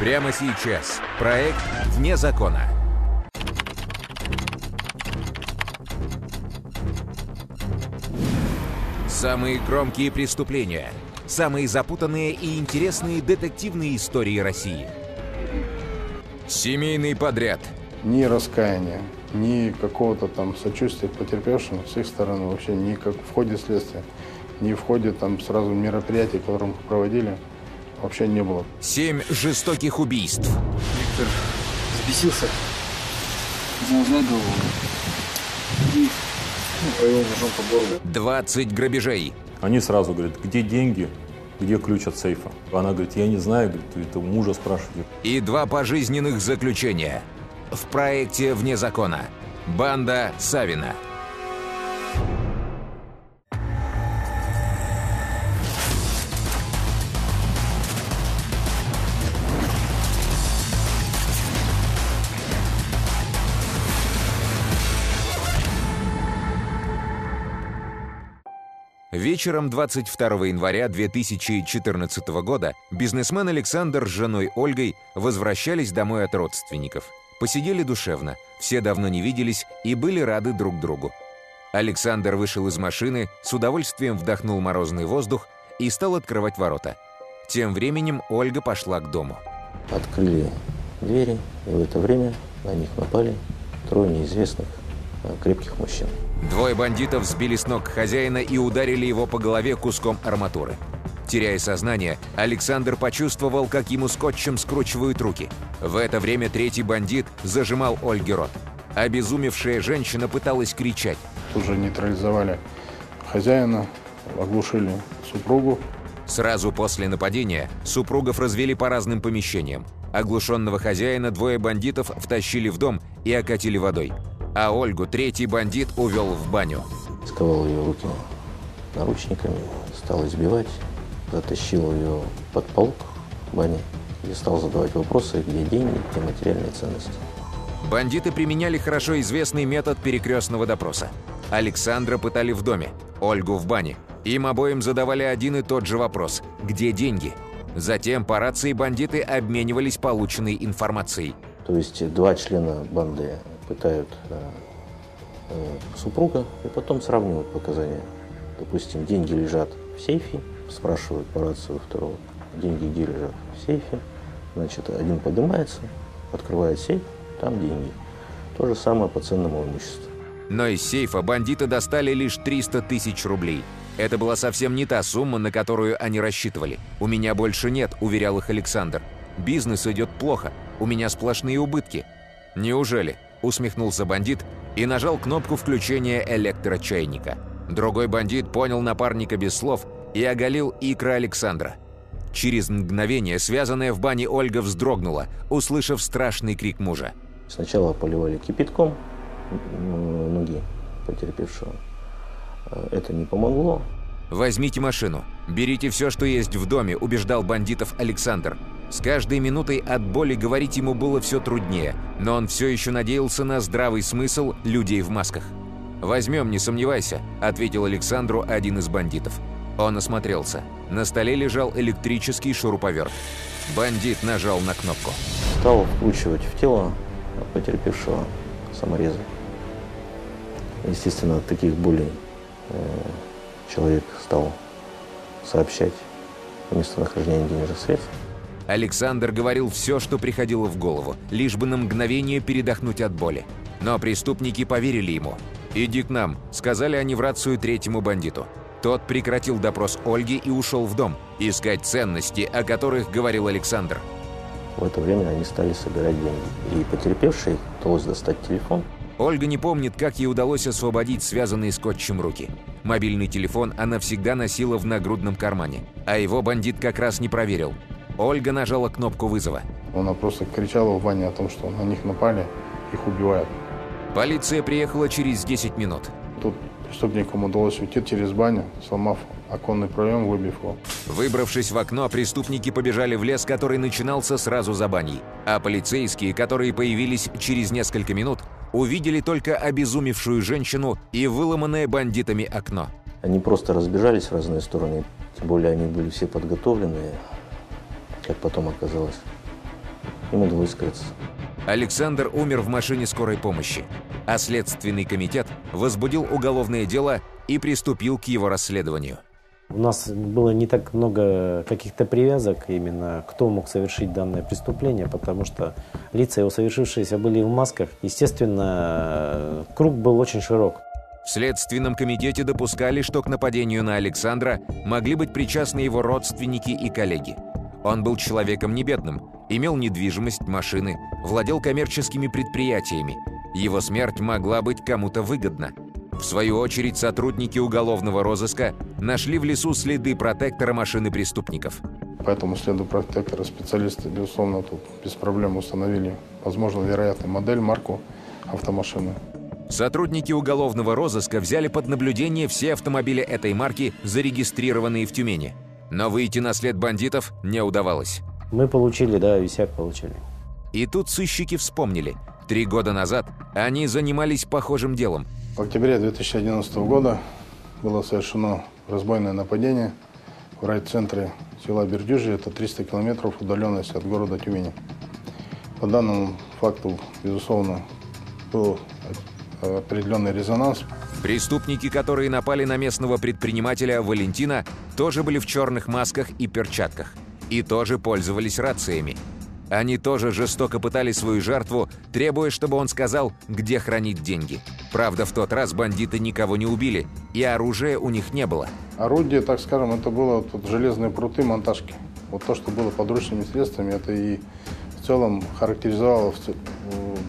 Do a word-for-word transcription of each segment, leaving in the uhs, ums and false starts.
Прямо сейчас. Проект «Вне закона». Самые громкие преступления. Самые запутанные и интересные детективные истории России. Семейный подряд. Ни раскаяния, ни какого-то там сочувствия потерпевшим с их стороны, вообще ни как в ходе следствия, ни в ходе там сразу мероприятий, которые мы проводили, вообще не было. Семь жестоких убийств. Виктор взбесился, занозлил голову и повел ножом по горлу. двадцать грабежей. Они сразу говорят, где деньги, где ключ от сейфа. Она говорит, я не знаю, говорит, это у мужа спрашивает. И два пожизненных заключения. В проекте «Вне закона». Банда Савина. Вечером двадцать второго января две тысячи четырнадцатого года бизнесмен Александр с женой Ольгой возвращались домой от родственников. Посидели душевно, все давно не виделись и были рады друг другу. Александр вышел из машины, с удовольствием вдохнул морозный воздух и стал открывать ворота. Тем временем Ольга пошла к дому. Открыли двери, и в это время на них напали трое неизвестных крепких мужчин. Двое бандитов сбили с ног хозяина и ударили его по голове куском арматуры. Теряя сознание, Александр почувствовал, как ему скотчем скручивают руки. В это время третий бандит зажимал Ольге рот. Обезумевшая женщина пыталась кричать. Уже нейтрализовали хозяина, оглушили супругу. Сразу после нападения супругов развели по разным помещениям. Оглушенного хозяина двое бандитов втащили в дом и окатили водой. А Ольгу третий бандит увел в баню. Сковал ее руки наручниками, стал избивать. Затащил ее под полок бани и стал задавать вопросы, где деньги, где материальные ценности. Бандиты применяли хорошо известный метод перекрестного допроса. Александра пытали в доме, Ольгу в бане. Им обоим задавали один и тот же вопрос – где деньги? Затем по рации бандиты обменивались полученной информацией. То есть два члена банды пытают э, э, супруга и потом сравнивают показания. Допустим, деньги лежат в сейфе. Спрашивают по рации второго, деньги где лежат? В сейфе. Значит, один поднимается, открывает сейф, там деньги. То же самое по ценному имуществу. Но из сейфа бандиты достали лишь триста тысяч рублей. Это была совсем не та сумма, на которую они рассчитывали. «У меня больше нет», – уверял их Александр. «Бизнес идет плохо, у меня сплошные убытки». «Неужели?» – усмехнулся бандит и нажал кнопку включения электрочайника. Другой бандит понял напарника без слов и оголил икры Александра. Через мгновение связанная в бане Ольга вздрогнула, услышав страшный крик мужа. Сначала поливали кипятком ноги потерпевшего. Это не помогло. «Возьмите машину, берите все, что есть в доме», – убеждал бандитов Александр. С каждой минутой от боли говорить ему было все труднее, но он все еще надеялся на здравый смысл людей в масках. «Возьмем, не сомневайся», – ответил Александру один из бандитов. Он осмотрелся. На столе лежал электрический шуруповерт. Бандит нажал на кнопку. Стал вкручивать в тело потерпевшего самореза. Естественно, от таких болей э, человек стал сообщать о местонахождении денежных средств. Александр говорил все, что приходило в голову, лишь бы на мгновение передохнуть от боли. Но преступники поверили ему. «Иди к нам», – сказали они в рацию третьему бандиту. Тот прекратил допрос Ольги и ушел в дом искать ценности, о которых говорил Александр. В это время они стали собирать деньги. И потерпевшей удалось достать телефон. Ольга не помнит, как ей удалось освободить связанные скотчем руки. Мобильный телефон она всегда носила в нагрудном кармане, а его бандит как раз не проверил. Ольга нажала кнопку вызова. Она просто кричала в бане о том, что на них напали, их убивают. Полиция приехала через десять минут. Тут преступникам удалось уйти через баню, сломав оконный проем, выбив его. Выбравшись в окно, преступники побежали в лес, который начинался сразу за баней. А полицейские, которые появились через несколько минут, увидели только обезумевшую женщину и выломанное бандитами окно. Они просто разбежались в разные стороны. Тем более, они были все подготовлены, как потом оказалось. и надо высказаться. Александр умер в машине скорой помощи, а Следственный комитет возбудил уголовное дело и приступил к его расследованию. У нас было не так много каких-то привязок именно, кто мог совершить данное преступление, потому что лица его совершившиеся были в масках. Естественно, круг был очень широк. В Следственном комитете допускали, что к нападению на Александра могли быть причастны его родственники и коллеги. Он был человеком небедным, имел недвижимость, машины, владел коммерческими предприятиями. Его смерть могла быть кому-то выгодна. В свою очередь, сотрудники уголовного розыска нашли в лесу следы протектора машины преступников. По этому следу протектора специалисты, безусловно, тут без проблем установили, возможно, вероятную модель, марку автомашины. Сотрудники уголовного розыска взяли под наблюдение все автомобили этой марки, зарегистрированные в Тюмени. Но выйти на след бандитов не удавалось. Мы получили, да, висяк получили. И тут сыщики вспомнили. Три года назад они занимались похожим делом. В октябре две тысячи одиннадцатого года было совершено разбойное нападение в райцентре села Бердюжи, это триста километров удаленность от города Тюмени. По данному факту, безусловно, был определенный резонанс. Преступники, которые напали на местного предпринимателя Валентина, тоже были в черных масках и перчатках. И тоже пользовались рациями. Они тоже жестоко пытали свою жертву, требуя, чтобы он сказал, где хранить деньги. Правда, в тот раз бандиты никого не убили, и оружия у них не было. Орудие, так скажем, это было тут железные пруты, монтажки. Вот то, что было подручными средствами, это и в целом характеризовало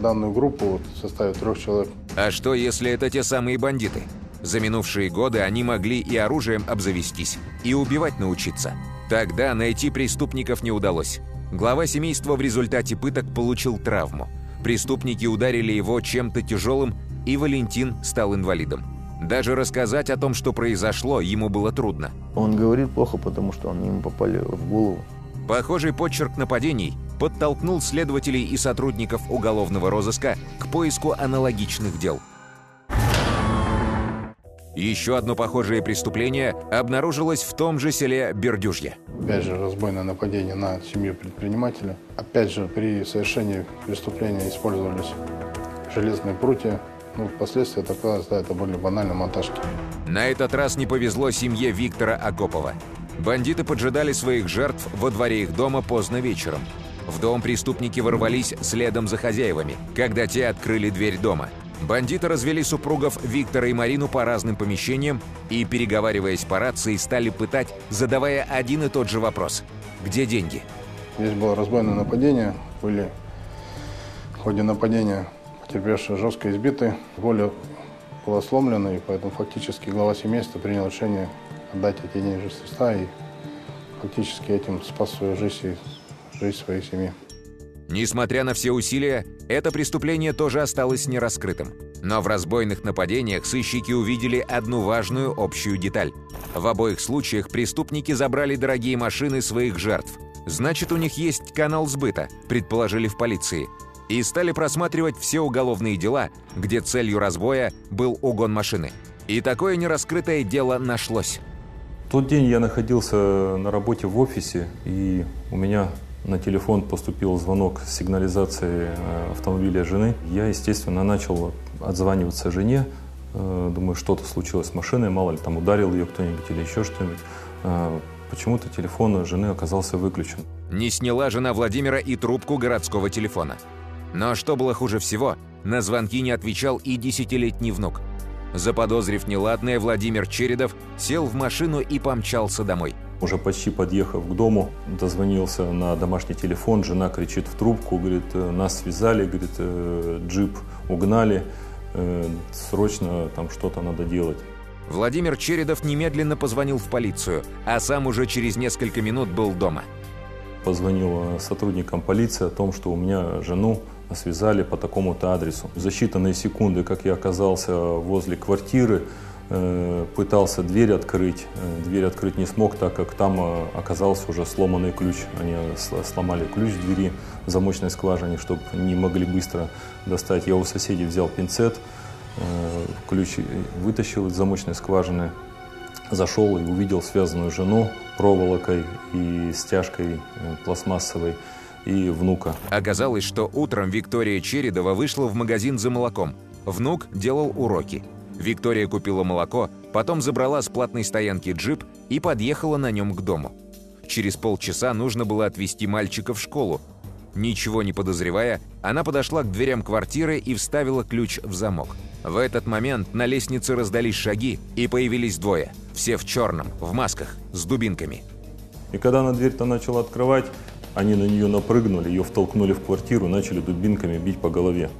данную группу вот, в составе трех человек. А что, если это те самые бандиты? За минувшие годы они могли и оружием обзавестись, и убивать научиться. Тогда найти преступников не удалось. Глава семейства в результате пыток получил травму. Преступники ударили его чем-то тяжелым, и Валентин стал инвалидом. Даже рассказать о том, что произошло, ему было трудно. Он говорит плохо, потому что они ему попали в голову. Похожий почерк нападений подтолкнул следователей и сотрудников уголовного розыска к поиску аналогичных дел. Еще одно похожее преступление обнаружилось в том же селе Бердюжье. Опять же, разбойное нападение на семью предпринимателя. Опять же, при совершении преступления использовались железные прутья. Ну, впоследствии это оказалось, да, это были банальные монтажки. На этот раз не повезло семье Виктора Акопова. Бандиты поджидали своих жертв во дворе их дома поздно вечером. В дом преступники ворвались следом за хозяевами, когда те открыли дверь дома. Бандиты развели супругов Виктора и Марину по разным помещениям и, переговариваясь по рации, стали пытать, задавая один и тот же вопрос. Где деньги? Здесь было разбойное нападение. Были в ходе нападения потерпевшие жестко избиты. Воля была сломлена, и поэтому фактически глава семейства принял решение отдать эти деньги средства и фактически этим спас свою жизнь и жизнь своей семьи. Несмотря на все усилия, это преступление тоже осталось нераскрытым. Но в разбойных нападениях сыщики увидели одну важную общую деталь. В обоих случаях преступники забрали дорогие машины своих жертв. Значит, у них есть канал сбыта, предположили в полиции. И стали просматривать все уголовные дела, где целью разбоя был угон машины. И такое нераскрытое дело нашлось. В тот день я находился на работе в офисе, и у меня на телефон поступил звонок с сигнализацией автомобиля жены. Я, естественно, начал отзваниваться жене. Думаю, что-то случилось с машиной, мало ли, там ударил ее кто-нибудь или еще что-нибудь. Почему-то телефон жены оказался выключен. Не сняла жена Владимира и трубку городского телефона. Но что было хуже всего, на звонки не отвечал и десятилетний внук. Заподозрив неладное, Владимир Чередов сел в машину и помчался домой. Уже почти подъехав к дому, дозвонился на домашний телефон, жена кричит в трубку, говорит, нас связали, говорит, джип угнали, срочно там что-то надо делать. Владимир Чередов немедленно позвонил в полицию, а сам уже через несколько минут был дома. Позвонил сотрудникам полиции о том, что у меня жену связали по такому-то адресу. За считанные секунды, как я оказался возле квартиры, пытался дверь открыть. Дверь открыть не смог, так как там оказался уже сломанный ключ. Они сломали ключ в двери замочной скважины, чтобы не могли быстро достать. Я у соседей взял пинцет, ключ вытащил из замочной скважины, зашел и увидел связанную жену проволокой и стяжкой пластмассовой. и внука. Оказалось, что утром Виктория Чередова вышла в магазин за молоком. Внук делал уроки. Виктория купила молоко, потом забрала с платной стоянки джип и подъехала на нем к дому. Через полчаса нужно было отвезти мальчика в школу. Ничего не подозревая, она подошла к дверям квартиры и вставила ключ в замок. В этот момент на лестнице раздались шаги, и появились двое. Все в черном, в масках, с дубинками. И когда она дверь-то начала открывать, они на нее напрыгнули, ее втолкнули в квартиру, начали дубинками бить по голове.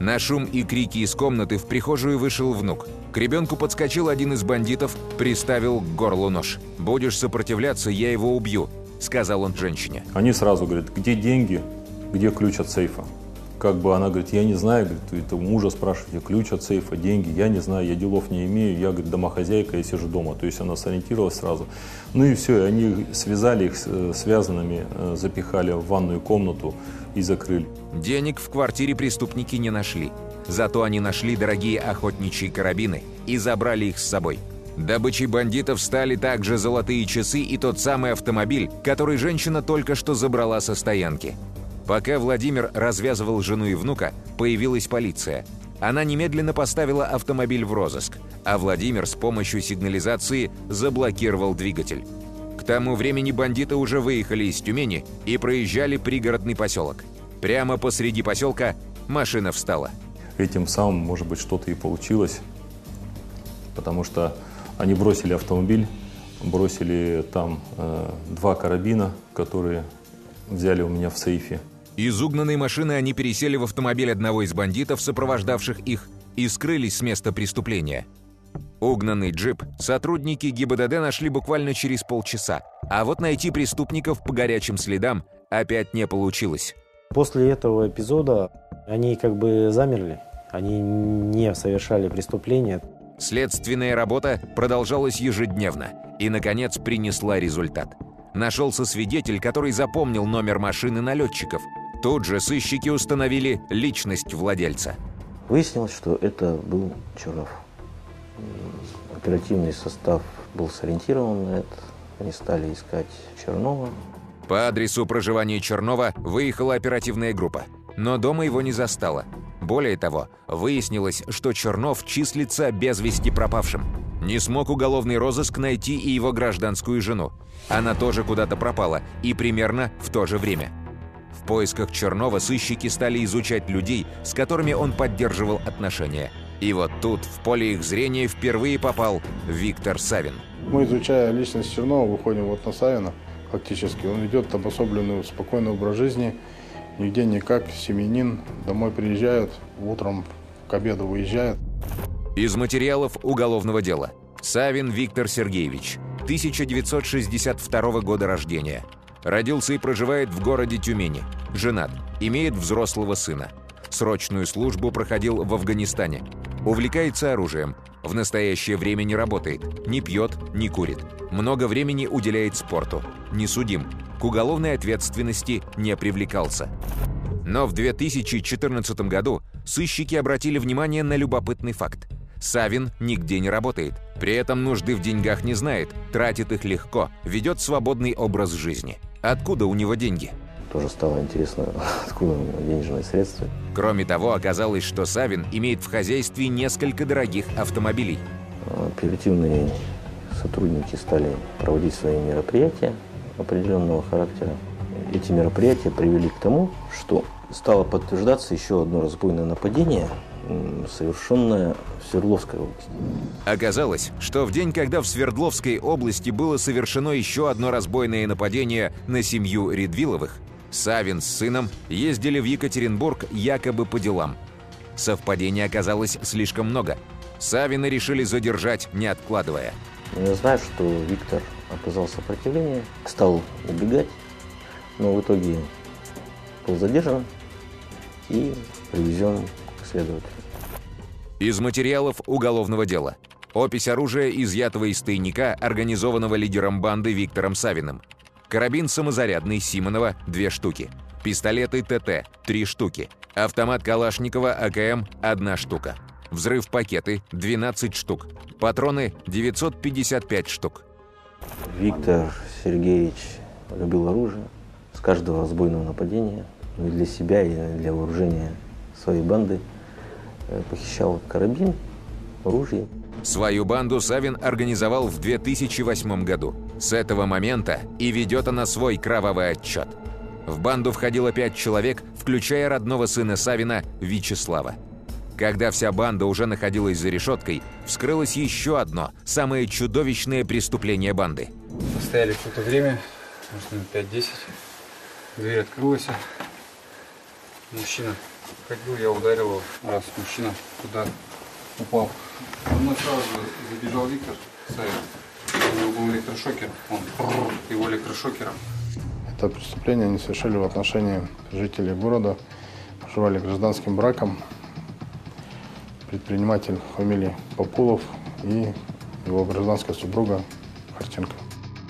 На шум и крики из комнаты в прихожую вышел внук. К ребенку подскочил один из бандитов, приставил к горлу нож. «Будешь сопротивляться, я его убью», – сказал он женщине. Они сразу говорят, где деньги, где ключ от сейфа. Как бы она говорит, я не знаю, говорит, это у мужа спрашивайте, ключ от сейфа, деньги, я не знаю, я делов не имею, я, говорит, домохозяйка, я сижу дома. То есть она сориентировалась сразу. Ну и все, они связали их связанными, запихали в ванную комнату и закрыли. Денег в квартире преступники не нашли. Зато они нашли дорогие охотничьи карабины и забрали их с собой. Добычей бандитов стали также золотые часы и тот самый автомобиль, который женщина только что забрала со стоянки. Пока Владимир развязывал жену и внука, появилась полиция. Она немедленно поставила автомобиль в розыск, а Владимир с помощью сигнализации заблокировал двигатель. К тому времени бандиты уже выехали из Тюмени и проезжали пригородный поселок. Прямо посреди поселка машина встала. Этим самым, может быть, что-то и получилось, потому что они бросили автомобиль, бросили там э, два карабина, которые взяли у меня в сейфе. Из угнанной машины они пересели в автомобиль одного из бандитов, сопровождавших их, и скрылись с места преступления. Угнанный джип сотрудники ГИБДД нашли буквально через полчаса, а вот найти преступников по горячим следам опять не получилось. После этого эпизода они как бы замерли, они не совершали преступления. Следственная работа продолжалась ежедневно и, наконец, принесла результат. Нашелся свидетель, который запомнил номер машины налетчиков. Тут же сыщики установили личность владельца. Выяснилось, что это был Чернов. Оперативный состав был сориентирован на это. Они стали искать Чернова. По адресу проживания Чернова выехала оперативная группа, но дома его не застала. Более того, выяснилось, что Чернов числится без вести пропавшим. Не смог уголовный розыск найти и его гражданскую жену. Она тоже куда-то пропала, и примерно в то же время. В поисках Чернова сыщики стали изучать людей, с которыми он поддерживал отношения. И вот тут в поле их зрения впервые попал Виктор Савин. Мы, изучая личность Чернова, выходим вот на Савина фактически. Он ведет обособленный спокойный образ жизни, нигде никак, семьянин, домой приезжает, утром к обеду выезжает. Из материалов уголовного дела. Савин Виктор Сергеевич, тысяча девятьсот шестьдесят второго года рождения. Родился и проживает в городе Тюмени. Женат, имеет взрослого сына. Срочную службу проходил в Афганистане. Увлекается оружием. В настоящее время не работает, не пьет, не курит. Много времени уделяет спорту. Не судим. К уголовной ответственности не привлекался. Но в две тысячи четырнадцатом году сыщики обратили внимание на любопытный факт. Савин нигде не работает, при этом нужды в деньгах не знает, тратит их легко, ведет свободный образ жизни. Откуда у него деньги? Тоже стало интересно, откуда у него денежные средства. Кроме того, оказалось, что Савин имеет в хозяйстве несколько дорогих автомобилей. Оперативные сотрудники стали проводить свои мероприятия определенного характера. Эти мероприятия привели к тому, что стало подтверждаться еще одно разбойное нападение, совершенное в Свердловской области. Оказалось, что в день, когда в Свердловской области было совершено еще одно разбойное нападение на семью Редвиловых, Савин с сыном ездили в Екатеринбург якобы по делам. Совпадений оказалось слишком много. Савина решили задержать, не откладывая. Я знаю, что Виктор оказал сопротивление, стал убегать, но в итоге был задержан и привезен к следователю. Из материалов уголовного дела. Опись оружия, изъятого из тайника, организованного лидером банды Виктором Савиным. Карабин самозарядный Симонова – две штуки. Пистолеты ТТ – три штуки. Автомат Калашникова АКМ – одна штука. Взрыв-пакеты – двенадцать штук. Патроны – девятьсот пятьдесят пять штук. Виктор Сергеевич любил оружие. С каждого разбойного нападения, ну и для себя, и для вооружения своей банды, похищал карабин, ружье. Свою банду Савин организовал в две тысячи восьмом году. С этого момента и ведет она свой кровавый отчет. В банду входило пять человек, включая родного сына Савина Вячеслава. Когда вся банда уже находилась за решеткой, вскрылось еще одно, самое чудовищное преступление банды. Постояли какое-то время, может, минут пять-десять. Дверь открылась. Мужчина ходил, я ударил его. Раз, мужчина туда упал. Он сразу же забежал Виктор Савин. У него был электрошокер. Он его электрошокером. Это преступление они совершили в отношении жителей города. Проживали гражданским браком. Предприниматель фамилии Популов и его гражданская супруга Хартинка.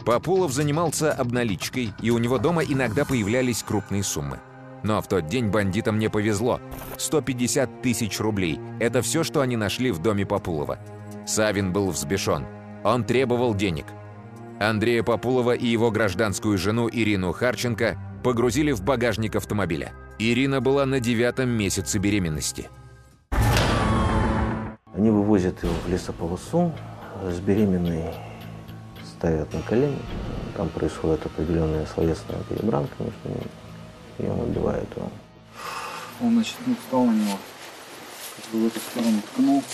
Популов занимался обналичкой, и у него дома иногда появлялись крупные суммы. Но в тот день бандитам не повезло. сто пятьдесят тысяч рублей – это все, что они нашли в доме Популова. Савин был взбешен. Он требовал денег. Андрея Популова и его гражданскую жену Ирину Харченко погрузили в багажник автомобиля. Ирина была на девятом месяце беременности. Они вывозят его в лесополосу, с беременной ставят на колени. Там происходит определенная словесная перебранка между ними, и он убивает его. Он, значит, ну, встал на него, как бы в эту сторону ткнул.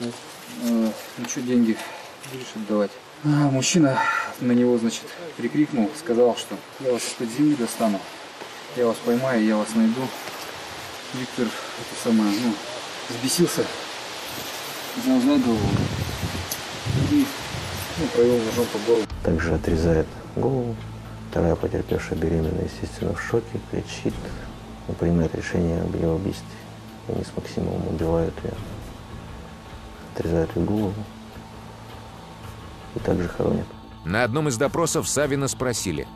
Ну что, деньги будешь отдавать? А, мужчина на него, значит, прикрикнул, сказал, что я вас из-под земли достану, я вас поймаю, я вас найду. Виктор, это самое, ну, взбесился. Задал, и, ну, провел ножом по горлу. Также отрезает голову. Вторая потерпевшая беременная, естественно, в шоке, кричит. Он принимает решение об ее убийстве. Они с Максимовым убивают ее. Отрезают ее голову. И также хоронят. На одном из допросов Савина спросили: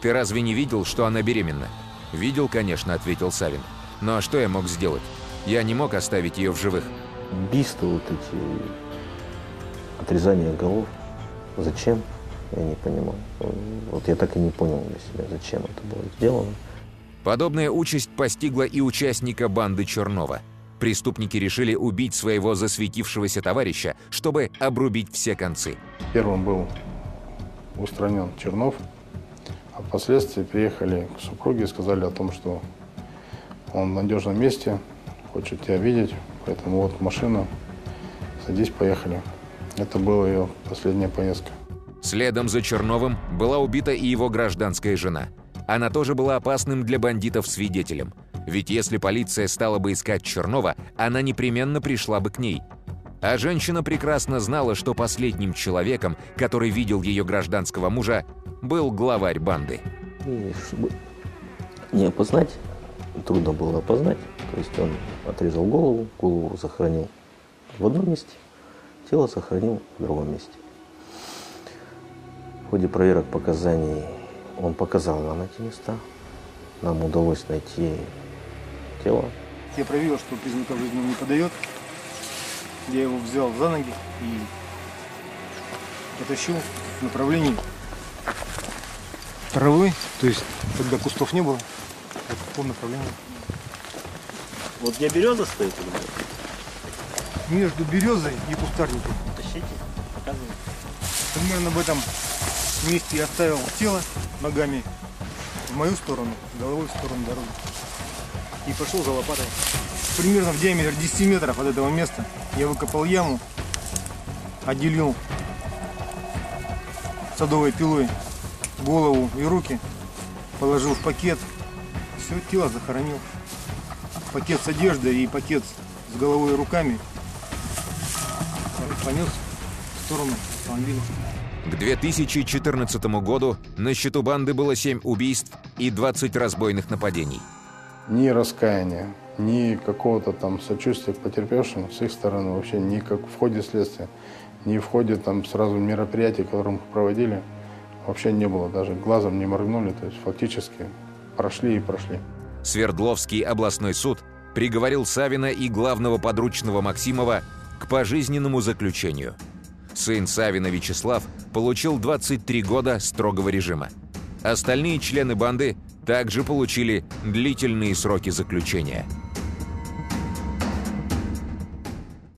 «Ты разве не видел, что она беременна?» «Видел, конечно», — ответил Савин. «Но что я мог сделать? Я не мог оставить ее в живых». Убийства, вот эти отрезания голов, зачем, я не понимал. Вот я так и не понял для себя, зачем это было сделано. Подобная участь постигла и участника банды Чернова. Преступники решили убить своего засветившегося товарища, чтобы обрубить все концы. Первым был устранен Чернов, а впоследствии приехали к супруге и сказали о том, что он в надежном месте, хочет тебя видеть. Поэтому вот машина, садись, поехали. Это была ее последняя поездка. Следом за Черновым была убита и его гражданская жена. Она тоже была опасным для бандитов свидетелем. Ведь если полиция стала бы искать Чернова, она непременно пришла бы к ней. А женщина прекрасно знала, что последним человеком, который видел ее гражданского мужа, был главарь банды. И чтобы не опознать, трудно было опознать. То есть он отрезал голову, голову захоронил в одном месте, тело сохранил в другом месте. В ходе проверок показаний он показал нам эти места. Нам удалось найти тело. Я проверил, что признаков жизни он не подает. Я его взял за ноги и потащил в направлении травы, то есть когда кустов не было, в том направлении. Вот где береза стоит? Между березой и кустарником. Тащите, показывайте. Примерно в этом месте оставил тело ногами в мою сторону, головой в сторону дороги. И пошел за лопатой. Примерно в диаметр десяти метров от этого места я выкопал яму, отделил садовой пилой голову и руки, положил в пакет, все тело захоронил. Пакет с одеждой и пакет с головой и руками понес в сторону автомобиля. К две тысячи четырнадцатому году на счету банды было семь убийств и двадцать разбойных нападений. Ни раскаяния, ни какого-то там сочувствия к потерпевшим с их стороны, вообще ни как в ходе следствия, ни в ходе там сразу мероприятий, которые мы проводили, вообще не было. Даже глазом не моргнули, то есть фактически прошли и прошли. Свердловский областной суд приговорил Савина и главного подручного Максимова к пожизненному заключению. Сын Савина Вячеслав получил двадцать три года строгого режима. Остальные члены банды также получили длительные сроки заключения.